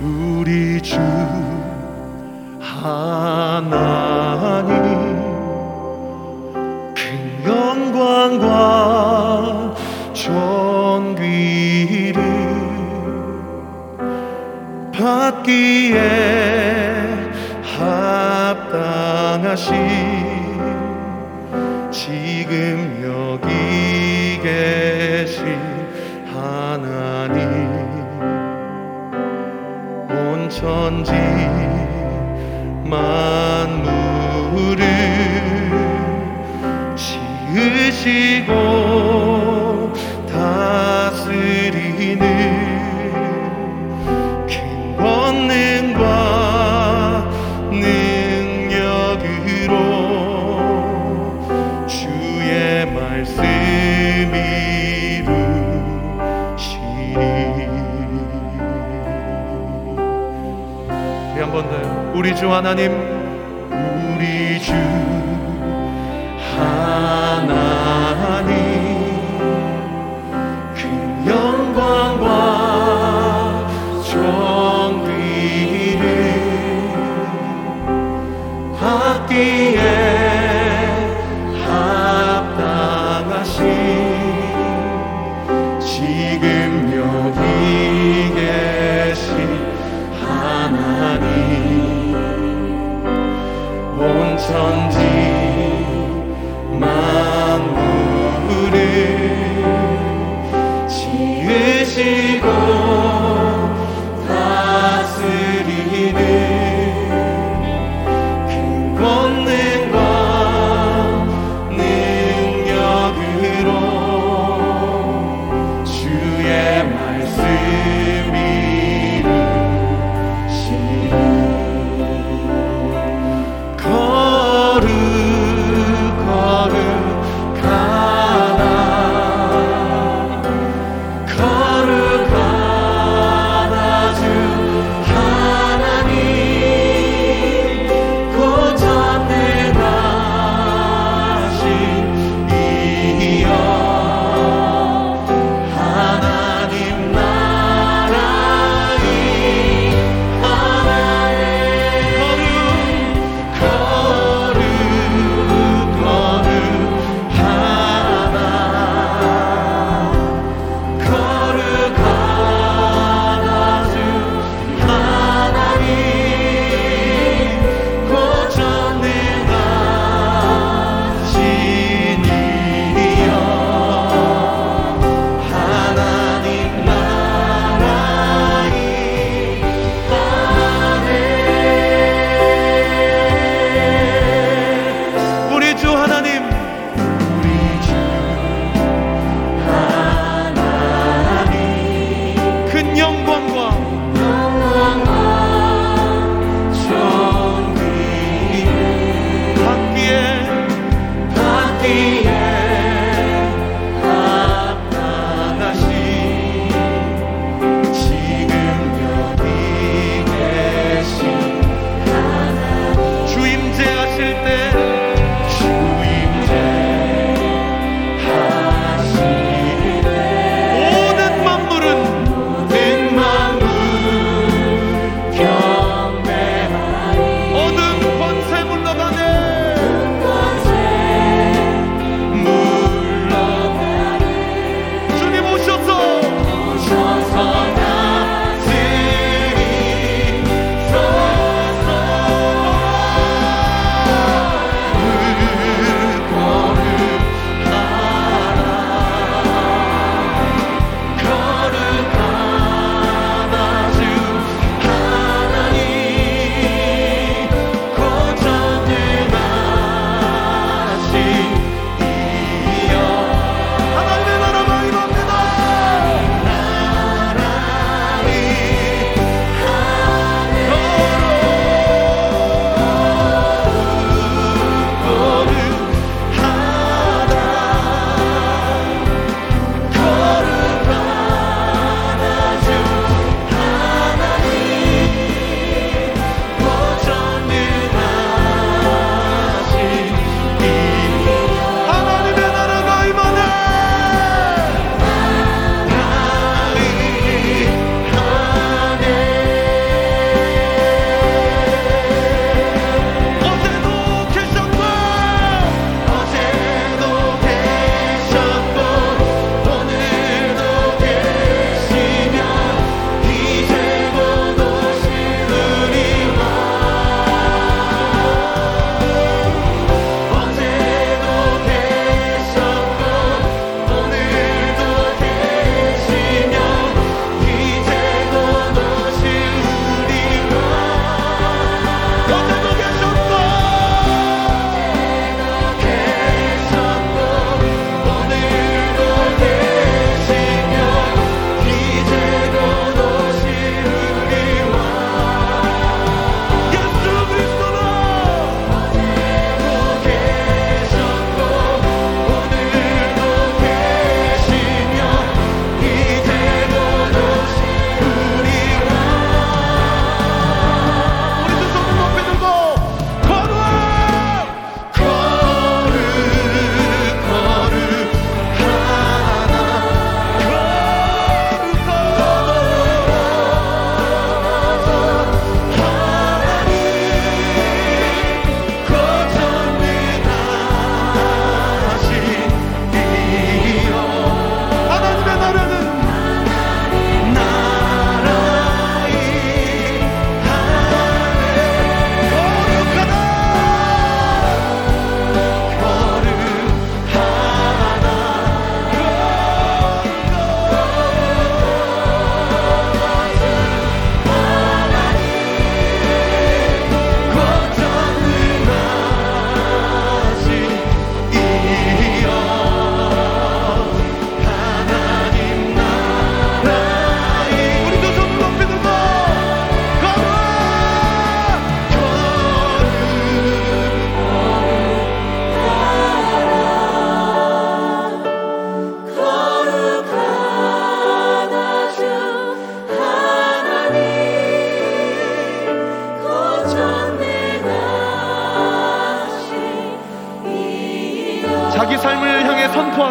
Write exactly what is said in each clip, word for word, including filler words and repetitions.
우리 주 하나님, 큰 영광과 존귀를 받기에 합당하신 지금 여기 계신 하나님, 온 천지 만물을 지으시고 다스리는 큰 권능과 능력으로 주의 말씀 이루시리. 한 번 더요. 우리 주 하나님, 우리 주 하나님, 그 영광과 존귀를 받기에 합당하신 지금 여기 계신 하나님, 온 천지 만물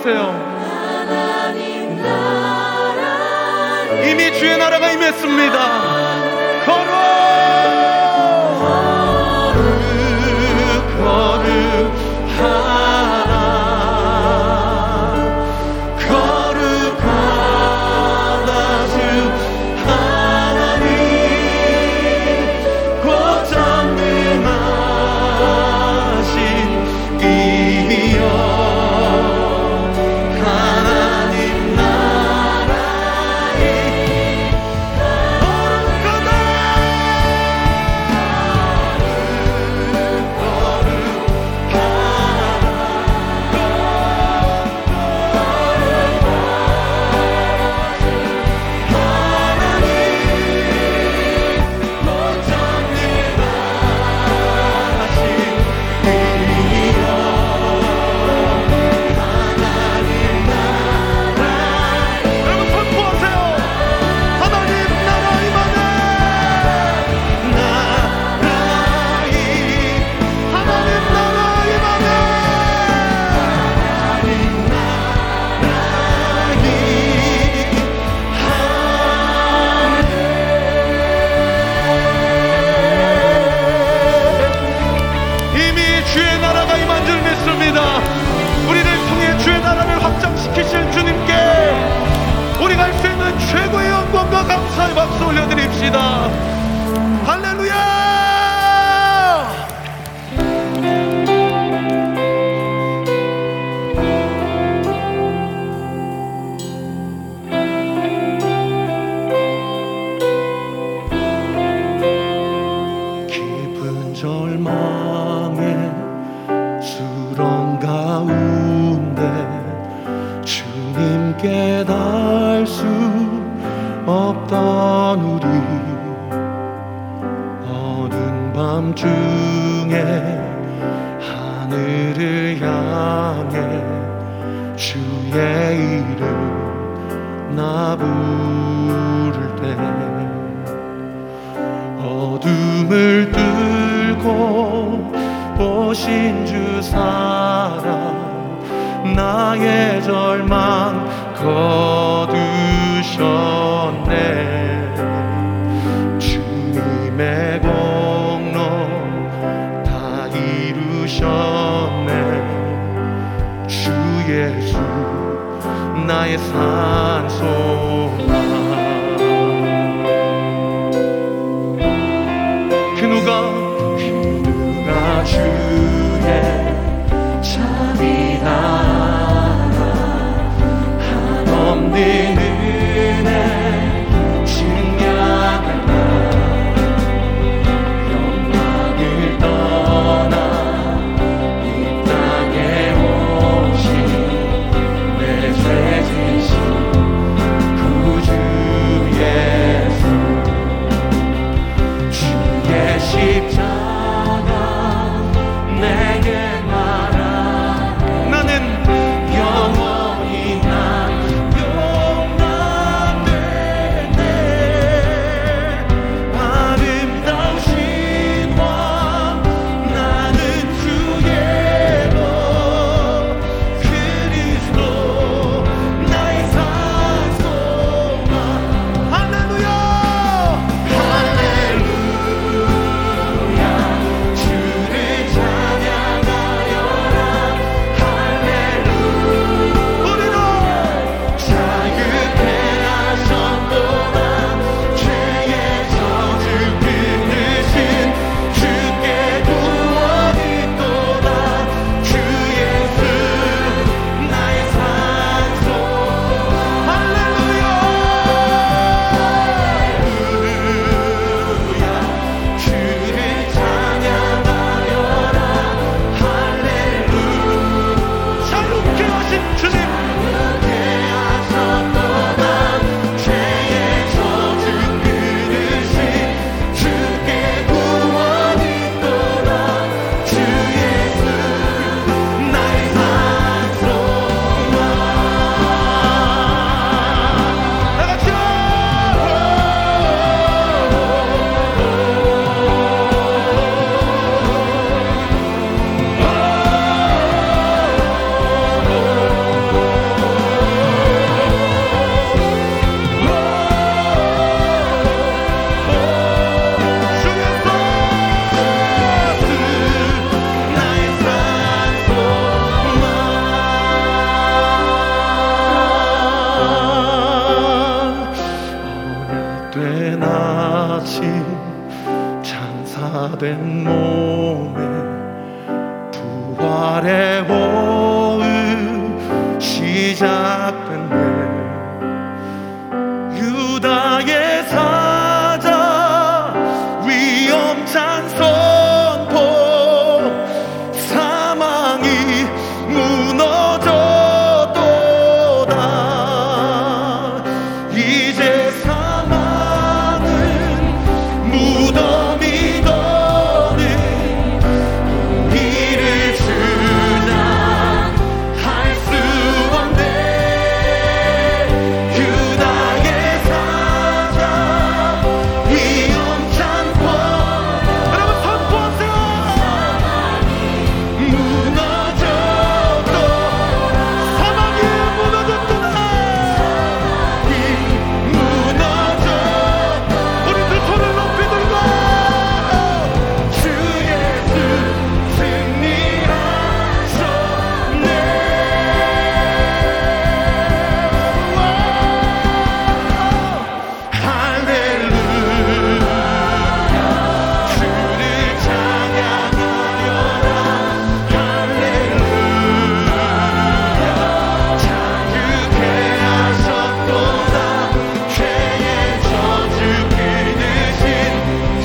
임하세요. 이미 주의 나라가 임했습니다. 거룩 거룩하라 거룩하라 주 하나님 곧 전능하신 이여 복된 아침 찬사된 몸에 부활의 오후 시작됐네. 유다의 사자 위엄찬 선포, 사망이 무너져도다. 이제 사망은 무덤이 너는 의미를 주장할 수 없네. 유다의 사자 위엄찬 권, 여러분 선포하세요. 사망이 무너져도 사망이 무너졌구나. 무너져 우리 들 손을 높이 들고 주 예수 승리하셨네. 할렐루야 주를 찬양하려라. 할렐루야 자유케 하셨도다. 죄의 저주 끊으신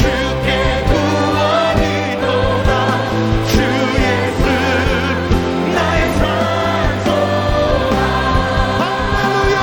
주께 구원이도다. 주 예수 나의 산소라. 할렐루야 찬양하여라. 할렐루야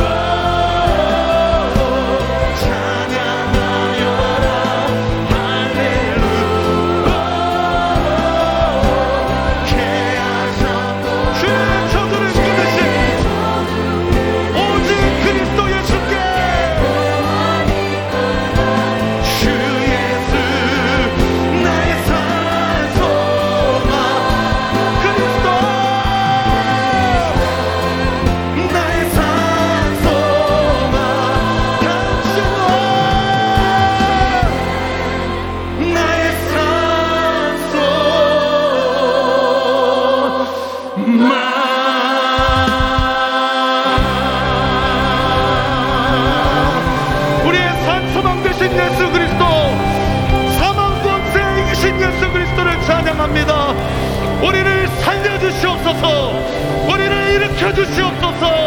개하셨도다. 주의 저주를 끊으신 오직 그리스도 예수께 주 예수 나의 산소라. 그리스도 나의 산소라. 당신은 나의 산소만. 우리의 산소망 되신 예수 그리스도, 사망권 세이신 예수 그리스도를 찬양합니다. 우리를 살려주시옵소서. 우리를 일으켜주시옵소서.